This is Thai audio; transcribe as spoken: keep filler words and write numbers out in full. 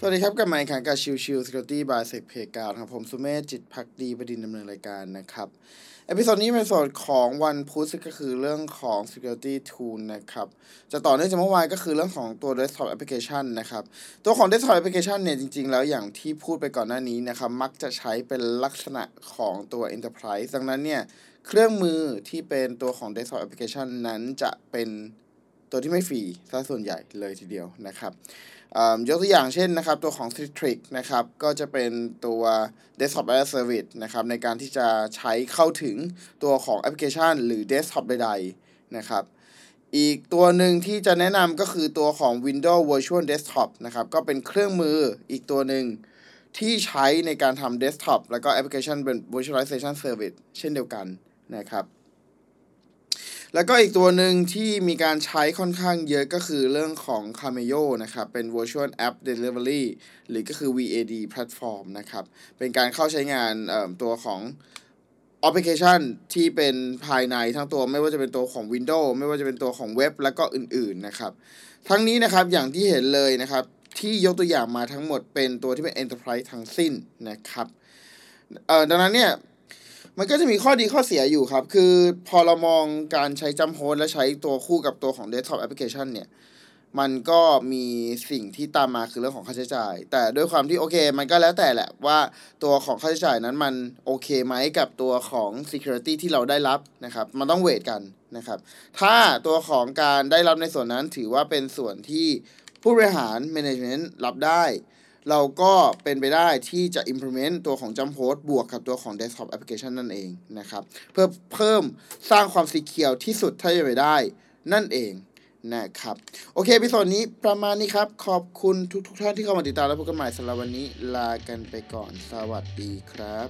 สวัสดีครับกับไมค์ขังกับชิวชิว Security by Safe Guard ครับผมสุเมธจิตภักดีประดินดำเนินรายการนะครับเอพิโซดนี้เป็นส่วนของวันพุธก็คือเรื่องของ Security Tool นะครับจะต่อเนื่องจากเมื่อวานก็คือเรื่องของตัว Desktop Application นะครับตัวของ Desktop Application เนี่ยจริงๆแล้วอย่างที่พูดไปก่อนหน้านี้นะครับมักจะใช้เป็นลักษณะของตัว Enterprise ดังนั้นเนี่ยเครื่องมือที่เป็นตัวของ Desktop Application นั้นจะเป็นตัวที่ไม่ฟรีซะส่วนใหญ่เลยทีเดียวนะครับยกตัวอย่างเช่นนะครับตัวของ Citrix นะครับก็จะเป็นตัว Desktop as a Service นะครับในการที่จะใช้เข้าถึงตัวของแอปพลิเคชันหรือ Desktop ใดๆนะครับอีกตัวหนึ่งที่จะแนะนำก็คือตัวของ Windows Virtual Desktop นะครับก็เป็นเครื่องมืออีกตัวหนึ่งที่ใช้ในการทำ Desktop แล้วก็แอปพลิเคชันเป็น Virtualization Service เช่นเดียวกันนะครับแล้วก็อีกตัวหนึ่งที่มีการใช้ค่อนข้างเยอะก็คือเรื่องของ Cameo นะครับเป็น Virtual App Delivery หรือก็คือ วี เอ ดี Platform นะครับเป็นการเข้าใช้งานตัวของแอปพลิเคชันที่เป็นภายในทั้งตัวไม่ว่าจะเป็นตัวของ Windows ไม่ว่าจะเป็นตัวของเว็บแล้วก็อื่นๆนะครับทั้งนี้นะครับอย่างที่เห็นเลยนะครับที่ยกตัวอย่างมาทั้งหมดเป็นตัวที่เป็น Enterprise ทั้งสิ้นนะครับเอ่อดังนั้นเนี่ยมันก็จะมีข้อดีข้อเสียอยู่ครับคือพอเรามองการใช้จัมป์โฮสต์และใช้ตัวคู่กับตัวของ Desktop Application เนี่ยมันก็มีสิ่งที่ตามมาคือเรื่องของค่าใช้จ่ายแต่ด้วยความที่โอเคมันก็แล้วแต่แหละว่าตัวของค่าใช้จ่ายนั้นมันโอเคไหมกับตัวของ Security ที่เราได้รับนะครับมันต้องเวทกันนะครับถ้าตัวของการได้รับในส่วนนั้นถือว่าเป็นส่วนที่ผู้บริหาร Management รับได้เราก็เป็นไปได้ที่จะ implement ตัวของ Jump Host บวกกับตัวของ Desktop Application นั่นเองนะครับเพื่อเพิ่มสร้างความสีเขียวที่สุดถ้าจะไปได้นั่นเองนะครับโอเคพิโซดนี้ประมาณนี้ครับขอบคุณทุกๆ ท่านที่เข้ามาติดตามและพบกันใหม่สัปดาห์วันนี้ลากันไปก่อนสวัสดีครับ